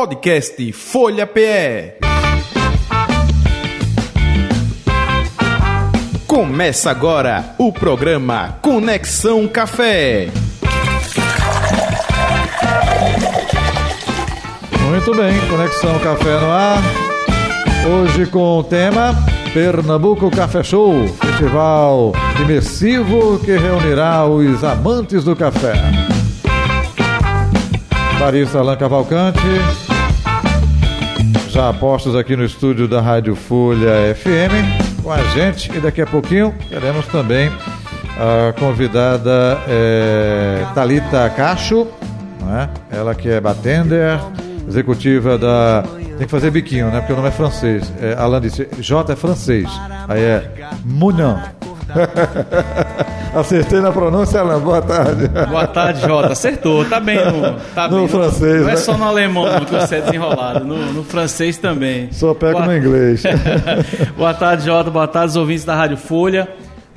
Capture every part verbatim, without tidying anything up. Podcast Folha P E. Começa agora o programa Conexão Café. Muito bem, Conexão Café no ar. Hoje com o tema Pernambuco Café Show, festival imersivo que reunirá os amantes do café. Barista Alan Cavalcanti, já postos aqui no estúdio da Rádio Folha F M, com a gente, e daqui a pouquinho teremos também a convidada é, Thalita Cacho, né? Ela que é bartender, executiva da... Tem que fazer biquinho, né? Porque o nome é francês. É, Alan disse, J é francês, aí é Monin. Acertei na pronúncia, Alan. Boa tarde. Boa tarde, Jota. Acertou. Tá bem no, tá no bem. francês. Não, né? É só no alemão que você é desenrolado. No, no francês também. Só pego boa... no inglês. Boa tarde, Jota. Boa tarde, os ouvintes da Rádio Folha.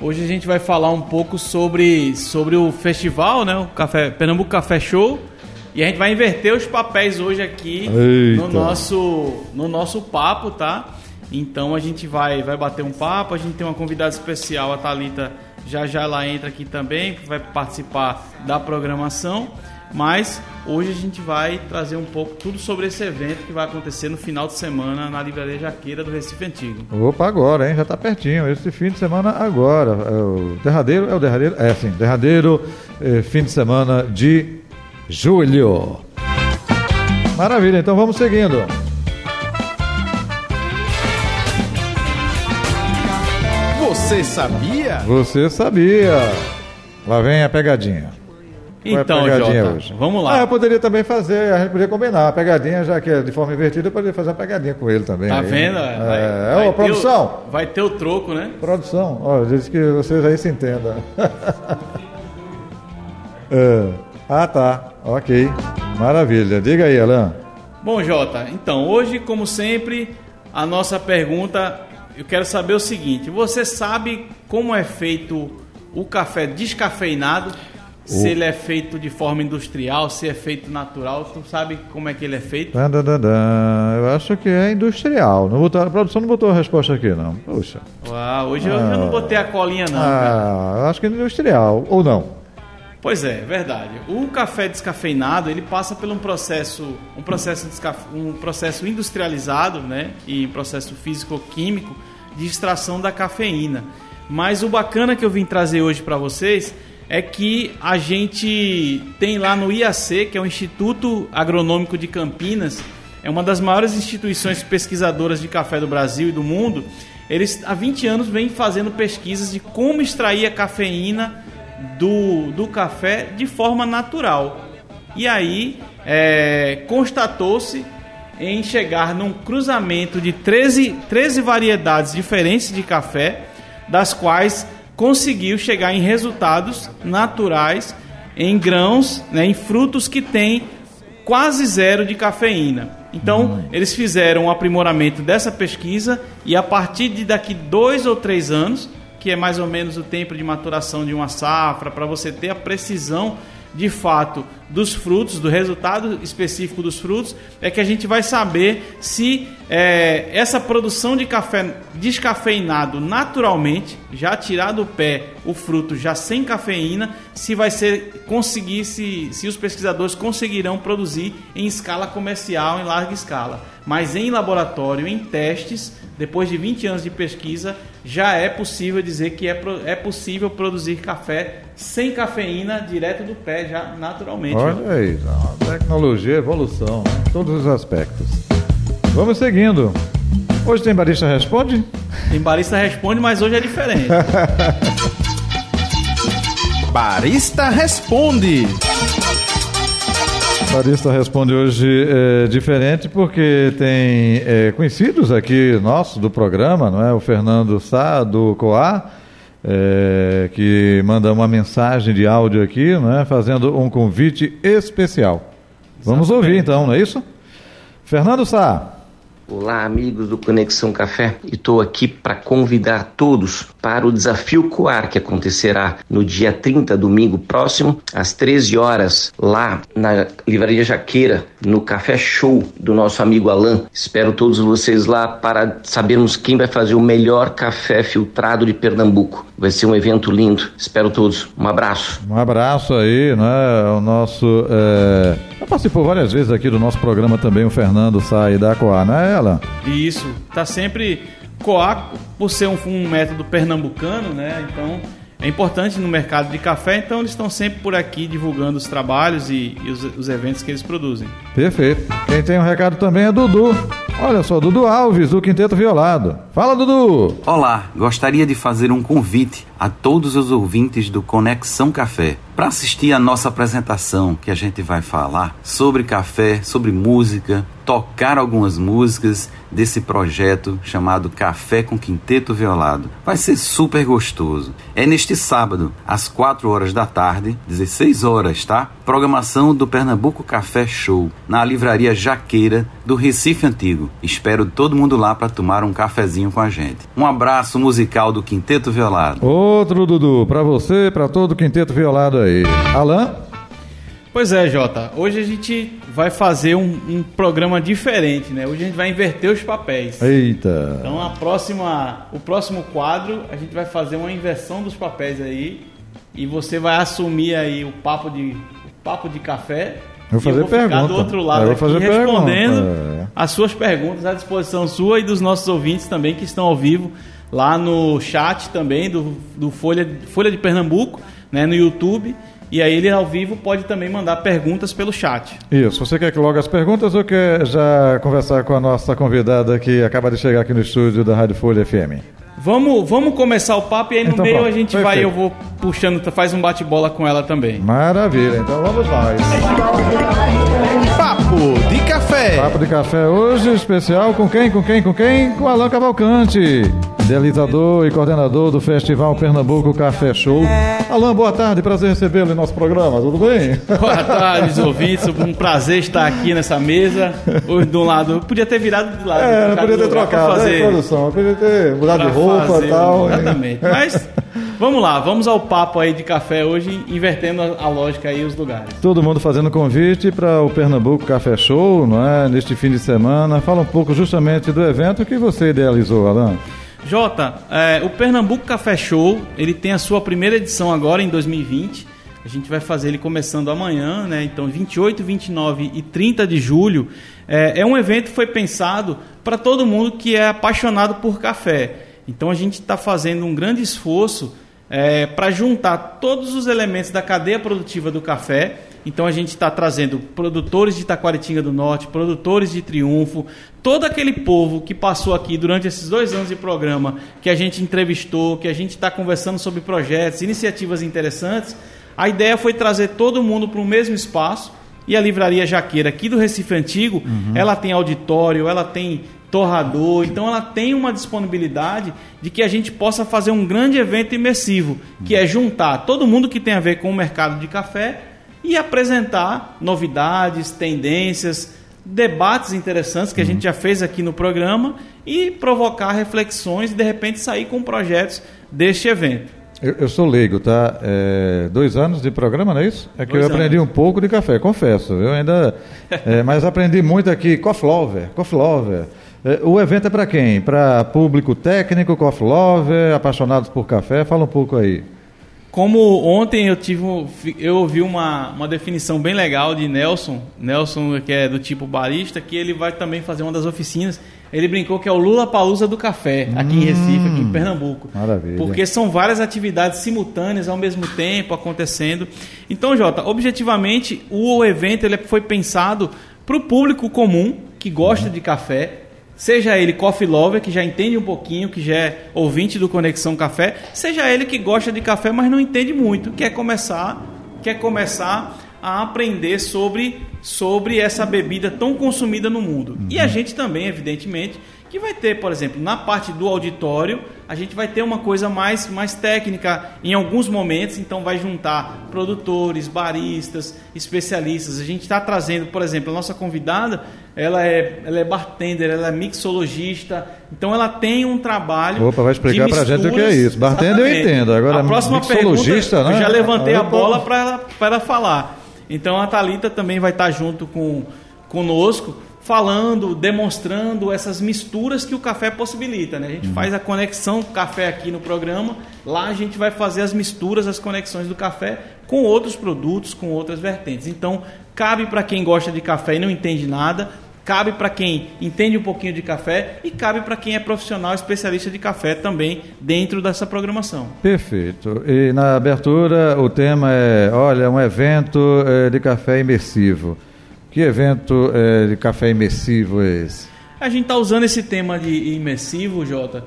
Hoje a gente vai falar um pouco sobre, sobre o festival, né? O Café, Pernambuco Café Show. E a gente vai inverter os papéis hoje aqui no nosso, no nosso papo, tá? Então a gente vai, vai bater um papo. A gente tem uma convidada especial, a Thalita. Já já ela entra aqui também, vai participar da programação. Mas hoje a gente vai trazer um pouco tudo sobre esse evento que vai acontecer no final de semana na Livraria Jaqueira do Recife Antigo. Opa, agora, hein? Já tá pertinho. Esse fim de semana agora. É o derradeiro, é o derradeiro? É, sim. Derradeiro é, fim de semana de julho. Maravilha, então vamos seguindo. Você sabia? Você sabia. Lá vem a pegadinha. Então, é a pegadinha, Jota, hoje? Vamos lá. Ah, eu poderia também fazer, a gente poderia combinar a pegadinha, já que é de forma invertida, eu poderia fazer uma pegadinha com ele também. Tá aí, vendo? Né? Vai, é, vai, ô, produção. O, vai ter o troco, né? Produção, ó, diz que vocês aí se entendam. é. Ah, tá. Ok. Maravilha. Diga aí, Alan. Bom, Jota, então, hoje, como sempre, a nossa pergunta... Eu quero saber o seguinte, você sabe como é feito o café descafeinado? Oh. Se ele é feito de forma industrial, se é feito natural, tu sabe como é que ele é feito? Dan, dan, dan. Eu acho que é industrial. Não botou, a produção não botou a resposta aqui, não. Puxa. Ah, hoje ah. eu não botei a colinha, não. Ah, eu acho que é industrial, ou não? Pois é, verdade. O café descafeinado, ele passa por um processo, um processo, um processo industrializado, né? E um processo físico-químico de extração da cafeína. Mas o bacana que eu vim trazer hoje para vocês é que a gente tem lá no I A C, que é o Instituto Agronômico de Campinas, é uma das maiores instituições pesquisadoras de café do Brasil e do mundo. Eles há vinte anos vêm fazendo pesquisas de como extrair a cafeína Do, do café de forma natural. E aí é, constatou-se em chegar num cruzamento de treze variedades diferentes de café, das quais conseguiu chegar em resultados naturais em grãos, né, em frutos que têm quase zero de cafeína. Então eles fizeram um aprimoramento dessa pesquisa e a partir de daqui dois ou três anos, que é mais ou menos o tempo de maturação de uma safra, para você ter a precisão, de fato, dos frutos, do resultado específico dos frutos, é que a gente vai saber se é, essa produção de café descafeinado naturalmente, já tirar do pé o fruto já sem cafeína, se vai ser conseguir, se, se os pesquisadores conseguirão produzir em escala comercial, em larga escala. Mas em laboratório, em testes, depois de vinte anos de pesquisa, já é possível dizer que é, é possível produzir café sem cafeína, direto do pé, já naturalmente. Olha aí, tecnologia, evolução, né? Todos os aspectos. Vamos seguindo. Hoje tem Barista Responde? Tem Barista Responde, mas hoje é diferente. Barista Responde! Barista Responde hoje é diferente porque tem é, conhecidos aqui nossos do programa, não é? O Fernando Sá, do C O A, é, que manda uma mensagem de áudio aqui, não é? Fazendo um convite especial. Exatamente. Vamos ouvir então, não é isso? Fernando Sá. Olá, amigos do Conexão Café, e estou aqui para convidar todos para o Desafio C O A, que acontecerá no dia trinta, domingo próximo, às treze horas, lá na Livraria Jaqueira, no Café Show do nosso amigo Alan. Espero todos vocês lá para sabermos quem vai fazer o melhor café filtrado de Pernambuco. Vai ser um evento lindo. Espero todos. Um abraço. Um abraço aí, né? O nosso... É... Já participou várias vezes aqui do nosso programa também o Fernando Sá da C O A, não é, Alan? Isso. Tá sempre... C O A, por ser um, um método pernambucano, né? Então é importante no mercado de café, então eles estão sempre por aqui divulgando os trabalhos e, e os, os eventos que eles produzem. Perfeito. Quem tem um recado também é Dudu. Olha só, Dudu Alves, do Quinteto Violado. Fala, Dudu! Olá, gostaria de fazer um convite a todos os ouvintes do Conexão Café para assistir a nossa apresentação, que a gente vai falar sobre café, sobre música, tocar algumas músicas desse projeto chamado Café com Quinteto Violado. Vai ser super gostoso. É neste sábado, às quatro horas da tarde, dezesseis horas, tá? Programação do Pernambuco Café Show, na Livraria Jaqueira, do Recife Antigo. Espero todo mundo lá para tomar um cafezinho com a gente. Um abraço musical do Quinteto Violado. Outro, Dudu, para você, para todo o Quinteto Violado aí. Alan? Pois é, Jota, hoje a gente vai fazer um, um programa diferente, né? Hoje a gente vai inverter os papéis. Eita! Então a próxima, o próximo quadro a gente vai fazer uma inversão dos papéis aí e você vai assumir aí o papo de, o papo de café. Eu vou fazer eu vou pergunta. Ficar do outro lado aqui, respondendo pergunta. As suas perguntas à disposição sua e dos nossos ouvintes também que estão ao vivo lá no chat também do, do Folha, Folha de Pernambuco, né? No YouTube. E aí ele ao vivo pode também mandar perguntas pelo chat. Isso, você quer que logo as perguntas ou quer já conversar com a nossa convidada que acaba de chegar aqui no estúdio da Rádio Folha F M? Vamos, vamos começar o papo e aí no então, meio pronto. A gente Perfeito. Vai, eu vou puxando, faz um bate-bola com ela também. Maravilha, então vamos lá. Papo de Café. Papo de Café hoje, especial com quem, com quem, com quem? Com Alan Cavalcanti, idealizador e coordenador do Festival Pernambuco Café Show. Alan, boa tarde, prazer recebê-lo em nosso programa, tudo bem? Boa tarde, ouvintes, um prazer estar aqui nessa mesa, hoje de um lado, eu podia ter virado de lado. É, eu podia ter trocado, fazer... né, produção, eu podia ter mudado pra de roupa e tal. Exatamente, hein? Mas... Vamos lá, vamos ao papo aí de café hoje, invertendo a, a lógica aí os lugares. Todo mundo fazendo convite para o Pernambuco Café Show, não é? Neste fim de semana. Fala um pouco justamente do evento que você idealizou, Alan. Jota, é, o Pernambuco Café Show, ele tem a sua primeira edição agora em dois mil e vinte. A gente vai fazer ele começando amanhã, né? Então vinte e oito, vinte e nove e trinta de julho. É, é um evento que foi pensado para todo mundo que é apaixonado por café. Então a gente está fazendo um grande esforço É, para juntar todos os elementos da cadeia produtiva do café. Então a gente está trazendo produtores de Taquaritinga do Norte, produtores de Triunfo, todo aquele povo que passou aqui durante esses dois anos de programa, que a gente entrevistou, que a gente está conversando sobre projetos, iniciativas interessantes. A ideia foi trazer todo mundo para o mesmo espaço. E a Livraria Jaqueira aqui do Recife Antigo, uhum. Ela tem auditório, ela tem torrador, então ela tem uma disponibilidade de que a gente possa fazer um grande evento imersivo, que é juntar todo mundo que tem a ver com o mercado de café e apresentar novidades, tendências, debates interessantes que a gente já fez aqui no programa e provocar reflexões e de repente sair com projetos deste evento. Eu, eu sou leigo, tá? É, dois anos de programa, não é isso? É que dois eu aprendi anos. Um pouco de café, confesso. Eu ainda, é, mas aprendi muito aqui. Coffee Lover, Coffee Lover. É, o evento é para quem? Para público técnico, Coffee Lover, apaixonados por café? Fala um pouco aí. Como ontem eu tive, eu ouvi uma, uma definição bem legal de Nelson, Nelson que é do tipo barista, que ele vai também fazer uma das oficinas. Ele brincou que é o Lollapalooza do café, aqui hum, em Recife, aqui em Pernambuco. Maravilha. Porque são várias atividades simultâneas ao mesmo tempo acontecendo. Então, Jota, objetivamente, o evento ele foi pensado para o público comum que gosta hum. de café, seja ele coffee lover, que já entende um pouquinho, que já é ouvinte do Conexão Café, seja ele que gosta de café, mas não entende muito, quer começar, quer começar a aprender sobre sobre essa bebida tão consumida no mundo. Uhum. E a gente também, evidentemente, que vai ter, por exemplo, na parte do auditório, a gente vai ter uma coisa mais, mais técnica em alguns momentos, então vai juntar produtores, baristas, especialistas. A gente está trazendo, por exemplo, a nossa convidada, ela é, ela é bartender, ela é mixologista, então ela tem um trabalho. Opa, vai explicar para a gente o que é isso. Bartender exatamente. Eu entendo, agora a próxima mixologista, pergunta, né? Eu já levantei a bola para ela, para ela falar. Então a Thalita também vai estar junto com, conosco, falando, demonstrando essas misturas que o café possibilita, né? A gente uhum. faz a conexão café aqui no programa, lá a gente vai fazer as misturas, as conexões do café com outros produtos, com outras vertentes. Então, cabe para quem gosta de café e não entende nada, cabe para quem entende um pouquinho de café e cabe para quem é profissional especialista de café também dentro dessa programação. Perfeito. E na abertura o tema é, olha, um evento de café imersivo. Que evento é, de café imersivo é esse? A gente está usando esse tema de imersivo, Jota,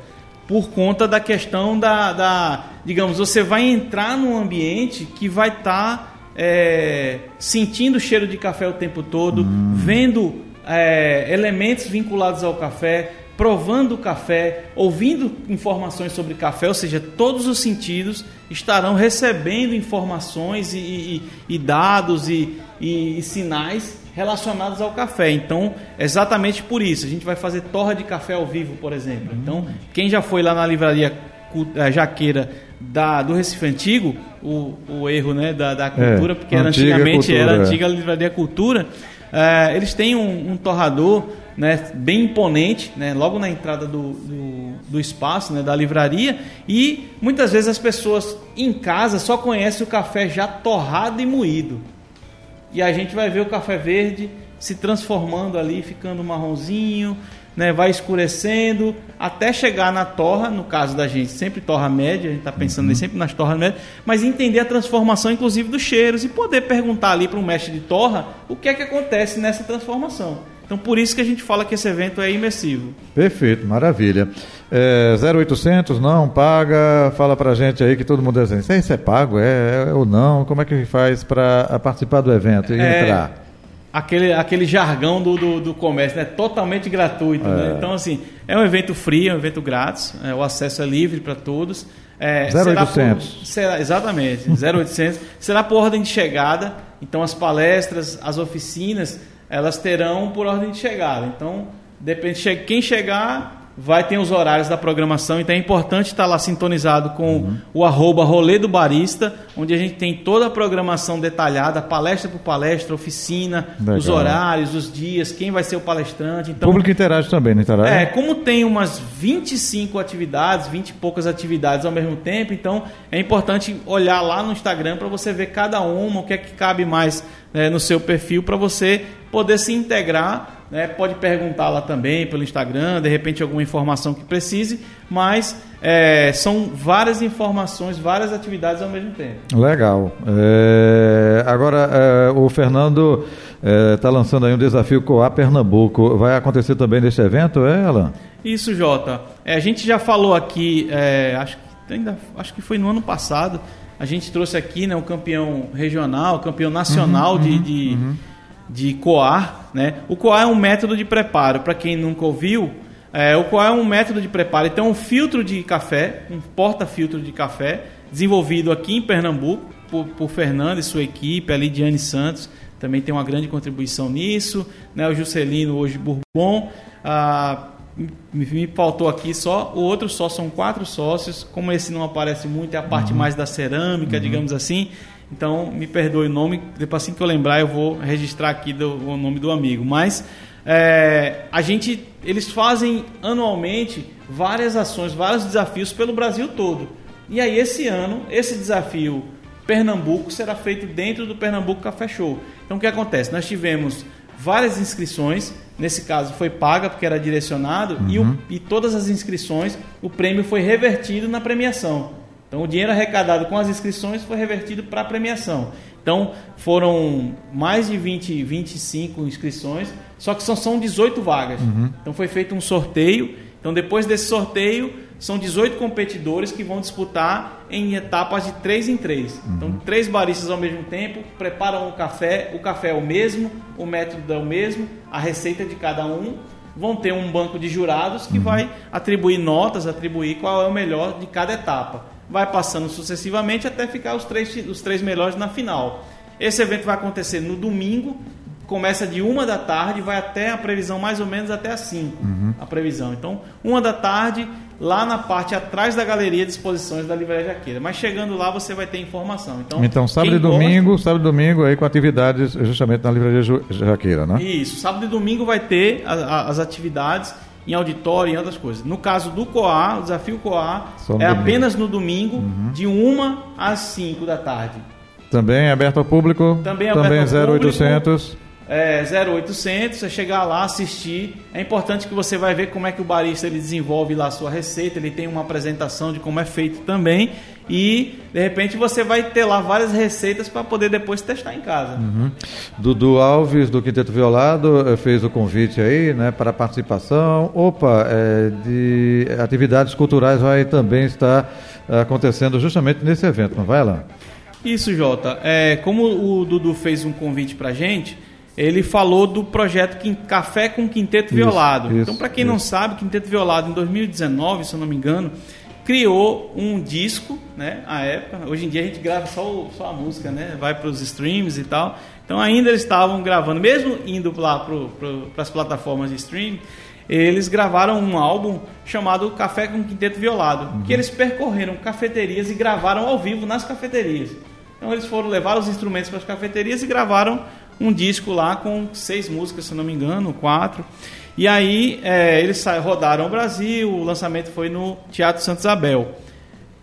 por conta da questão da, da, digamos, você vai entrar num ambiente que vai estar tá, é, sentindo o cheiro de café o tempo todo, hum. vendo É, elementos vinculados ao café, provando o café, ouvindo informações sobre café, ou seja, todos os sentidos estarão recebendo informações e, e, e dados e, e, e sinais relacionados ao café. Então, exatamente por isso, a gente vai fazer torra de café ao vivo, por exemplo. Então, quem já foi lá na livraria Jaqueira da, do Recife Antigo, o, o erro, né, da, da cultura, é, porque era antigamente cultura. Era a antiga livraria Cultura. Uh, eles têm um, um torrador, né, bem imponente, né, logo na entrada do, do, do espaço, né, da livraria, e muitas vezes as pessoas em casa só conhecem o café já torrado e moído. E a gente vai ver o café verde se transformando ali, ficando marronzinho, né, vai escurecendo, até chegar na torra, no caso da gente, sempre torra média, a gente está pensando uhum. sempre nas torras médias, mas entender a transformação, inclusive, dos cheiros e poder perguntar ali para um mestre de torra o que é que acontece nessa transformação. Então, por isso que a gente fala que esse evento é imersivo. Perfeito, maravilha. É, zero oitocentos, não paga, fala para a gente aí que todo mundo diz assim, isso é pago, é, é ou não, como é que faz para participar do evento e é... entrar? Aquele, aquele jargão do, do, do comércio, né? Totalmente gratuito. É. Né? Então, assim, é um evento free, é um evento grátis, é, o acesso é livre para todos. É, zero oitocentos. Será por, será, exatamente, zero oitocentos. Será por ordem de chegada, então as palestras, as oficinas, elas terão por ordem de chegada. Então, depende, quem chegar vai ter os horários da programação, então é importante estar lá sintonizado com uhum. o arroba Rolê do Barista, onde a gente tem toda a programação detalhada, palestra por palestra, oficina, legal. Os horários, os dias, quem vai ser o palestrante. Então, o público interage também, não interage? É, como tem umas vinte e cinco atividades, vinte e poucas atividades ao mesmo tempo, então é importante olhar lá no Instagram para você ver cada uma, o que é que cabe mais, né, no seu perfil, para você poder se integrar. É, pode perguntar lá também pelo Instagram, de repente alguma informação que precise, mas é, são várias informações, várias atividades ao mesmo tempo. Legal. É, agora, é, o Fernando está é, lançando aí um desafio C O A Pernambuco. Vai acontecer também neste evento, é, Alan? Isso, Jota. É, a gente já falou aqui, é, acho, que ainda, acho que foi no ano passado, a gente trouxe aqui, né, um campeão regional, campeão nacional uhum, de... Uhum, de uhum. de C O A, né? O C O A é um método de preparo, para quem nunca ouviu, é, o C O A é um método de preparo, então é um filtro de café, um porta-filtro de café, desenvolvido aqui em Pernambuco, por, por Fernando e sua equipe, a Lidiane Santos também tem uma grande contribuição nisso, né? O Juscelino hoje Bourbon, ah, me, me faltou aqui só, o outro só, são quatro sócios, como esse não aparece muito, é a parte uhum. mais da cerâmica, uhum. digamos assim. Então, me perdoe o nome, depois assim que eu lembrar eu vou registrar aqui do, o nome do amigo. Mas é, a gente, eles fazem anualmente várias ações, vários desafios pelo Brasil todo. E aí esse ano, esse desafio Pernambuco será feito dentro do Pernambuco Café Show. Então o que acontece? Nós tivemos várias inscrições, nesse caso foi paga porque era direcionado, uhum. e, o, e todas as inscrições, o prêmio foi revertido na premiação. Então, o dinheiro arrecadado com as inscrições foi revertido para a premiação. Então, foram mais de vinte, vinte e cinco inscrições, só que só são dezoito vagas. Uhum. Então, foi feito um sorteio. Então, depois desse sorteio, são dezoito competidores que vão disputar em etapas de três em três. Uhum. Então, três baristas ao mesmo tempo preparam o café, o café é o mesmo, o método é o mesmo, a receita é de cada um. Vão ter um banco de jurados que uhum. vai atribuir notas, atribuir qual é o melhor de cada etapa. Vai passando sucessivamente até ficar os três, os três melhores na final. Esse evento vai acontecer no domingo, começa de uma da tarde, vai até a previsão mais ou menos até as cinco, uhum. a previsão. Então, uma da tarde, lá na parte atrás da galeria de exposições da Livraria Jaqueira. Mas chegando lá você vai ter informação. Então, então sábado e domingo, gosta... sábado e domingo aí com atividades justamente na Livraria Jaqueira, né? Isso, sábado e domingo vai ter a, a, as atividades em auditório e outras coisas. No caso do C O A, o desafio C O A é domingo. Apenas no domingo, uhum. de uma às cinco da tarde. Também é aberto ao público? Também é Também aberto ao zero oitocentos. É, zero oitocentos, você chegar lá, assistir. É importante que você vai ver como é que o barista ele desenvolve lá a sua receita, ele tem uma apresentação de como é feito também. E, de repente, você vai ter lá várias receitas para poder depois testar em casa. Uhum. Dudu Alves, do Quinteto Violado, fez o convite aí, né, para participação. Opa, é, de atividades culturais vai também estar acontecendo justamente nesse evento, não vai lá? Isso, Jota. É, como o Dudu fez um convite para a gente, ele falou do projeto Café com Quinteto isso, Violado. Isso, então, para quem isso. não sabe, Quinteto Violado, em dois mil e dezenove, se eu não me engano, criou um disco, né, à época. Hoje em dia a gente grava só, o, só a música, né, vai para os streams e tal. Então ainda eles estavam gravando, mesmo indo lá para as plataformas de stream, eles gravaram um álbum chamado Café com Quinteto Violado, uhum. que eles percorreram cafeterias e gravaram ao vivo nas cafeterias. Então eles foram levar os instrumentos para as cafeterias e gravaram um disco lá com seis músicas, se não me engano, quatro. E aí é, eles rodaram o Brasil, o lançamento foi no Teatro Santo Isabel.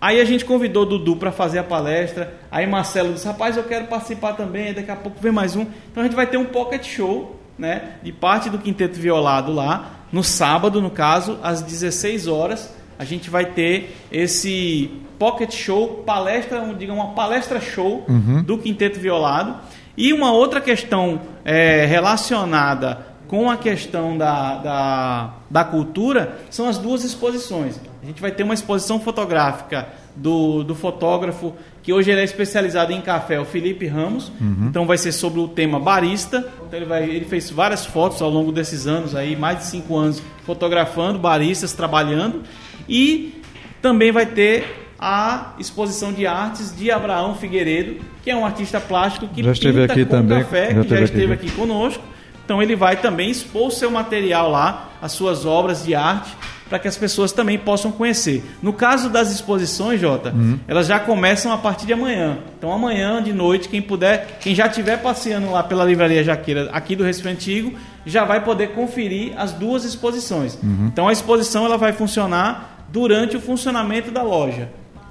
Aí a gente convidou o Dudu para fazer a palestra, aí Marcelo disse, rapaz, eu quero participar também, daqui a pouco vem mais um. Então a gente vai ter um pocket show, né, de parte do Quinteto Violado lá, no sábado, no caso, às dezesseis horas, a gente vai ter esse pocket show, palestra, diga uma palestra show uhum. do Quinteto Violado. E uma outra questão é, relacionada com a questão da, da, da cultura são as duas exposições. A gente vai ter uma exposição fotográfica do, do fotógrafo, que hoje ele é especializado em café, o Felipe Ramos. Uhum. Então vai ser sobre o tema barista. Então ele, vai, ele fez várias fotos ao longo desses anos, aí, mais de cinco anos, fotografando baristas, trabalhando. E também vai ter a exposição de artes de Abraão Figueiredo, que é um artista plástico que já esteve pinta aqui com também, café, já que já esteve aqui. aqui conosco. Então ele vai também expor o seu material lá, as suas obras de arte, para que as pessoas também possam conhecer. No caso das exposições, Jota, uhum. elas já começam a partir de amanhã. Então amanhã de noite, quem puder, quem já estiver passeando lá pela Livraria Jaqueira, aqui do Recife Antigo, já vai poder conferir as duas exposições. Uhum. Então a exposição ela vai funcionar durante o funcionamento da loja.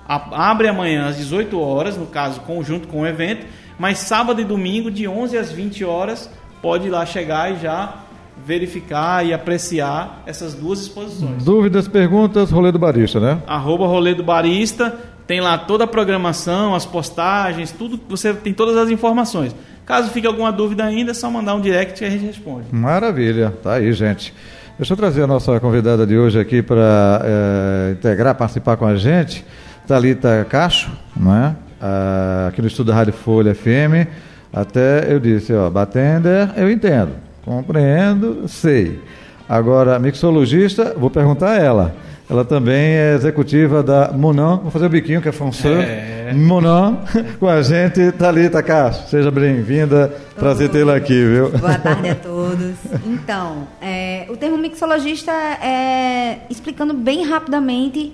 Abre amanhã às dezoito horas, no caso, junto com o evento, mas sábado e domingo, de onze às vinte horas, pode ir lá chegar e já verificar e apreciar essas duas exposições. Dúvidas, perguntas, Rolê do Barista, né? Arroba Rolê do Barista, tem lá toda a programação, as postagens, tudo, você tem todas as informações. Caso fique alguma dúvida ainda, é só mandar um direct que a gente responde. Maravilha, tá aí, gente. Deixa eu trazer a nossa convidada de hoje aqui para é, integrar, participar com a gente. Thalita Cacho, né? ah, aqui no estúdio da Rádio Folha F M, até eu disse, ó, bartender, eu entendo, compreendo, sei. Agora, mixologista, vou perguntar a ela. Ela também é executiva da Monin, vou fazer o biquinho que é função, é. Monin, com a gente, Thalita Cacho, seja bem-vinda, prazer tê-la aqui, viu? Boa tarde a todos. Então, é, o termo mixologista, é, explicando bem rapidamente,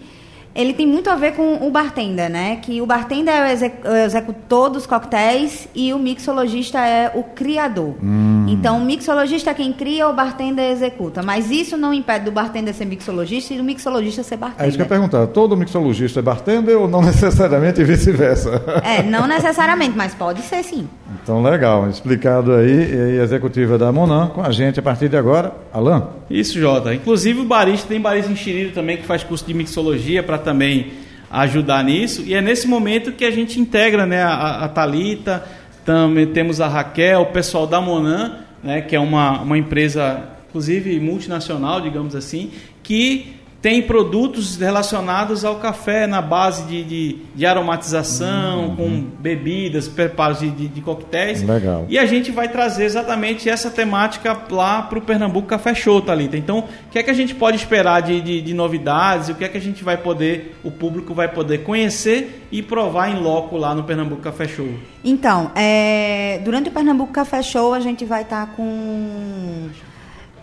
ele tem muito a ver com o bartender, né? Que o bartender é o executor dos coquetéis e o mixologista é o criador. Hum. Então, o mixologista é quem cria, o bartender executa. Mas isso não impede do bartender ser mixologista e do mixologista ser bartender. É isso que eu ia perguntar. Todo mixologista é bartender ou não necessariamente e vice-versa? É, não necessariamente, mas pode ser sim. Então, legal. Explicado aí. E aí, a executiva da Monin com a gente a partir de agora. Alan? Isso, Jota. Inclusive, o barista tem barista enxerido também que faz curso de mixologia para também ajudar nisso, e é nesse momento que a gente integra, né, a, a Thalita, também temos a Raquel, o pessoal da Monin, né, que é uma, uma empresa, inclusive multinacional, digamos assim, que Tem produtos relacionados ao café, na base de, de, de aromatização, uhum. com bebidas, preparos de, de, de coquetéis. Legal. E a gente vai trazer exatamente essa temática lá para o Pernambuco Café Show, Thalita. Então, o que é que a gente pode esperar de, de, de novidades? O que é que a gente vai poder, o público vai poder conhecer e provar em loco lá no Pernambuco Café Show? Então, é, durante o Pernambuco Café Show, a gente vai estar tá com...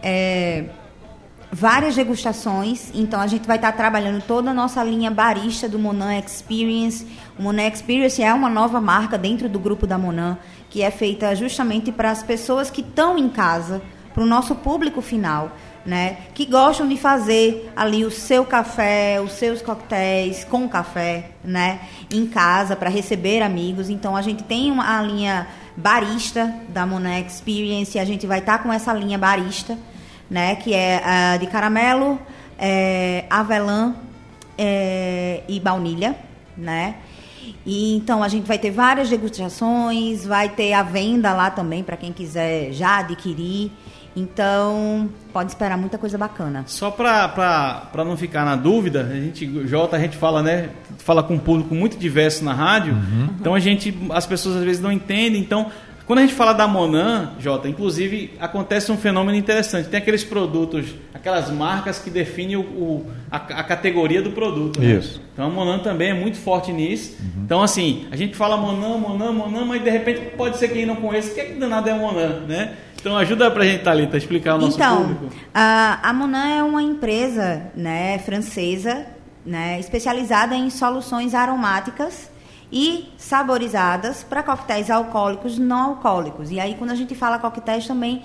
É, várias degustações, então a gente vai estar trabalhando toda a nossa linha barista do Monin Experience. O Monin Experience é uma nova marca dentro do grupo da Monin, que é feita justamente para as pessoas que estão em casa, para o nosso público final, né, que gostam de fazer ali o seu café, os seus coquetéis com café, né, em casa, para receber amigos. Então a gente tem uma, a linha barista da Monin Experience, e a gente vai estar com essa linha barista, né, que é uh, de caramelo, é, avelã é, e baunilha, né? E então a gente vai ter várias degustações, vai ter a venda lá também para quem quiser já adquirir. Então, pode esperar muita coisa bacana. Só para não ficar na dúvida, a gente, Jota, a gente fala, né? Fala com um público muito diverso na rádio. Uhum. Então a gente, as pessoas às vezes não entendem, então quando a gente fala da Monin, Jota, inclusive acontece um fenômeno interessante. Tem aqueles produtos, aquelas marcas que definem o, o, a, a categoria do produto. Né? Isso. Então a Monin também é muito forte nisso. Uhum. Então, assim, a gente fala Monin, Monin, Monin, mas de repente pode ser quem não conheça. O que é que danado é Monin, né? Então ajuda pra gente, Thalita, explicar o nosso então, público. Então, a Monin é uma empresa, né, francesa, né, especializada em soluções aromáticas e saborizadas para coquetéis alcoólicos, não alcoólicos. E aí, quando a gente fala coquetéis, também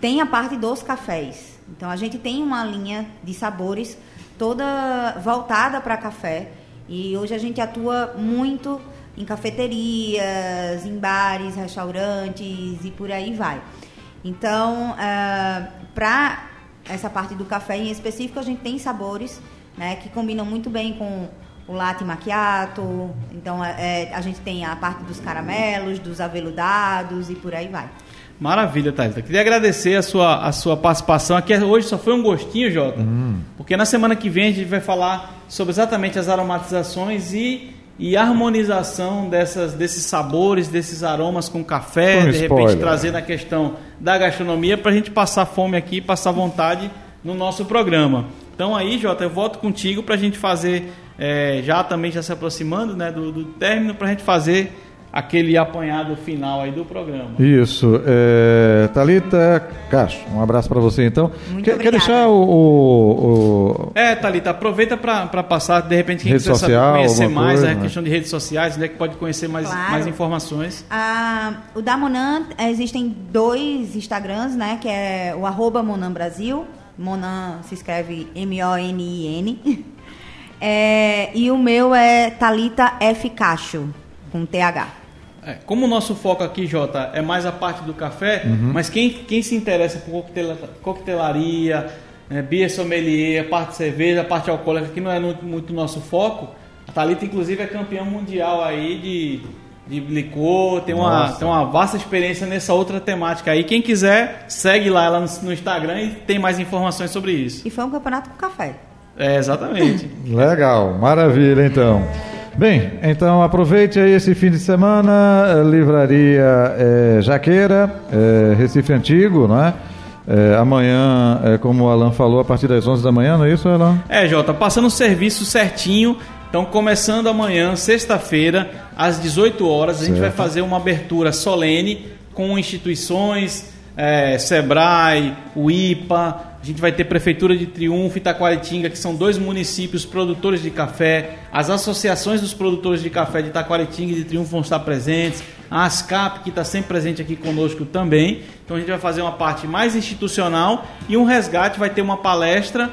tem a parte dos cafés. Então, a gente tem uma linha de sabores toda voltada para café. E hoje a gente atua muito em cafeterias, em bares, restaurantes e por aí vai. Então, uh, para essa parte do café em específico, a gente tem sabores, né, que combinam muito bem com o latte macchiato. Então é, a gente tem a parte dos caramelos, dos aveludados e por aí vai. Maravilha, Thalita. Queria agradecer a sua, a sua participação aqui. Hoje só foi um gostinho, Jota, hum. porque na semana que vem a gente vai falar sobre exatamente as aromatizações e, e harmonização dessas, desses sabores, desses aromas com café, com de spoiler. Repente trazendo a questão da gastronomia para a gente passar fome aqui, passar vontade no nosso programa. Então aí, Jota, eu volto contigo para a gente fazer... É, já também já se aproximando, né, do, do término, para a gente fazer aquele apanhado final aí do programa. Isso, é, Thalita Cacho, um abraço para você então. Muito quer, quer deixar o, o, o... É, Thalita, aproveita para passar, de repente quem rede quiser social, saber, conhecer mais, coisa, a né? questão de redes sociais, onde é que pode conhecer mais, claro. mais informações. Ah, o da Monin, existem dois Instagrams, né, que é o arroba Monin Brasil, Monin se escreve M O N I N, É, e o meu é Thalita F. Cacho, com T H. É, como o nosso foco aqui, Jota, é mais a parte do café, uhum. mas quem, quem se interessa por coquetelaria, é, beer sommelier, a parte de cerveja, a parte alcoólica, que não é muito o nosso foco, a Thalita, inclusive, é campeã mundial aí de... de licor, tem uma, tem uma vasta experiência nessa outra temática aí. Quem quiser, segue lá ela no, no Instagram e tem mais informações sobre isso. E foi um campeonato com café. É, exatamente. Legal, maravilha então. Bem, então aproveite aí esse fim de semana, Livraria é, Jaqueira, é, Recife Antigo, não é? É, amanhã, é, como o Alan falou, a partir das onze da manhã, não é isso, Alan? É, Jota, passando o serviço certinho. Então, começando amanhã, sexta-feira, às dezoito horas, a gente certo. vai fazer uma abertura solene com instituições, é, Sebrae, Uipa, a gente vai ter Prefeitura de Triunfo e Taquaritinga, que são dois municípios produtores de café, as associações dos produtores de café de Taquaritinga e de Triunfo vão estar presentes, a ASCAP, que está sempre presente aqui conosco também. Então, a gente vai fazer uma parte mais institucional e um resgate, vai ter uma palestra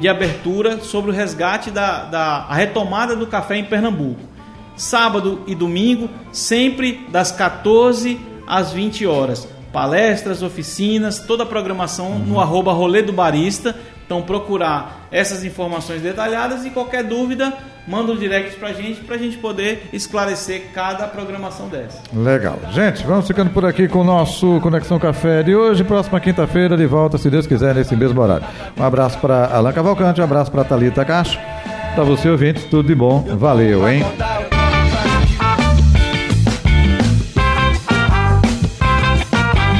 de abertura sobre o resgate da, da a retomada do café em Pernambuco. Sábado e domingo, sempre das quatorze às vinte horas. Palestras, oficinas, toda a programação uhum. no arroba Rolê do Barista. Então procurar essas informações detalhadas e qualquer dúvida, manda um direct pra gente, pra gente poder esclarecer cada programação dessa. Legal. Gente, vamos ficando por aqui com o nosso Conexão Café de hoje. Próxima quinta-feira de volta, se Deus quiser, nesse mesmo horário. Um abraço para Alan Cavalcanti, um abraço para Thalita Cacho. Para você, ouvinte, tudo de bom. Valeu, hein?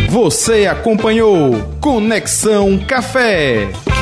Você acompanhou Conexão Café.